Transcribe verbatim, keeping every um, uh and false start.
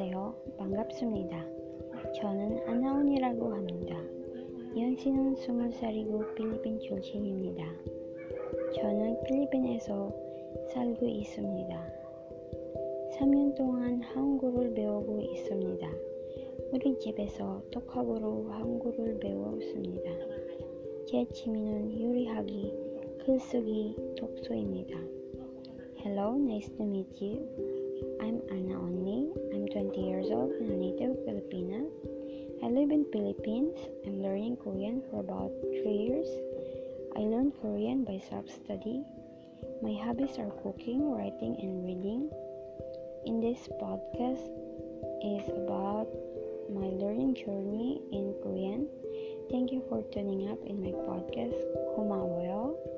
안녕하세요. 반갑습니다. 저는 아나 오니라고 합니다. 연씨는 스무 살이고 필리핀 출신입니다. 저는 필리핀에서 살고 있습니다. 삼 년 동안 한국어를 배우고 있습니다. 우리 집에서 독학으로 한국어를 배웠습니다. 제 취미는 요리하기, 글쓰기, 독서입니다. Hello, nice to meet you. I'm Ana Oni. I'm twenty years old and a native Filipina. I live in Philippines. I'm learning Korean for about three years. I learned Korean by self-study. My hobbies are cooking, writing, and reading. In this podcast is about my learning journey in Korean. Thank you for tuning up in my podcast. 고마워요.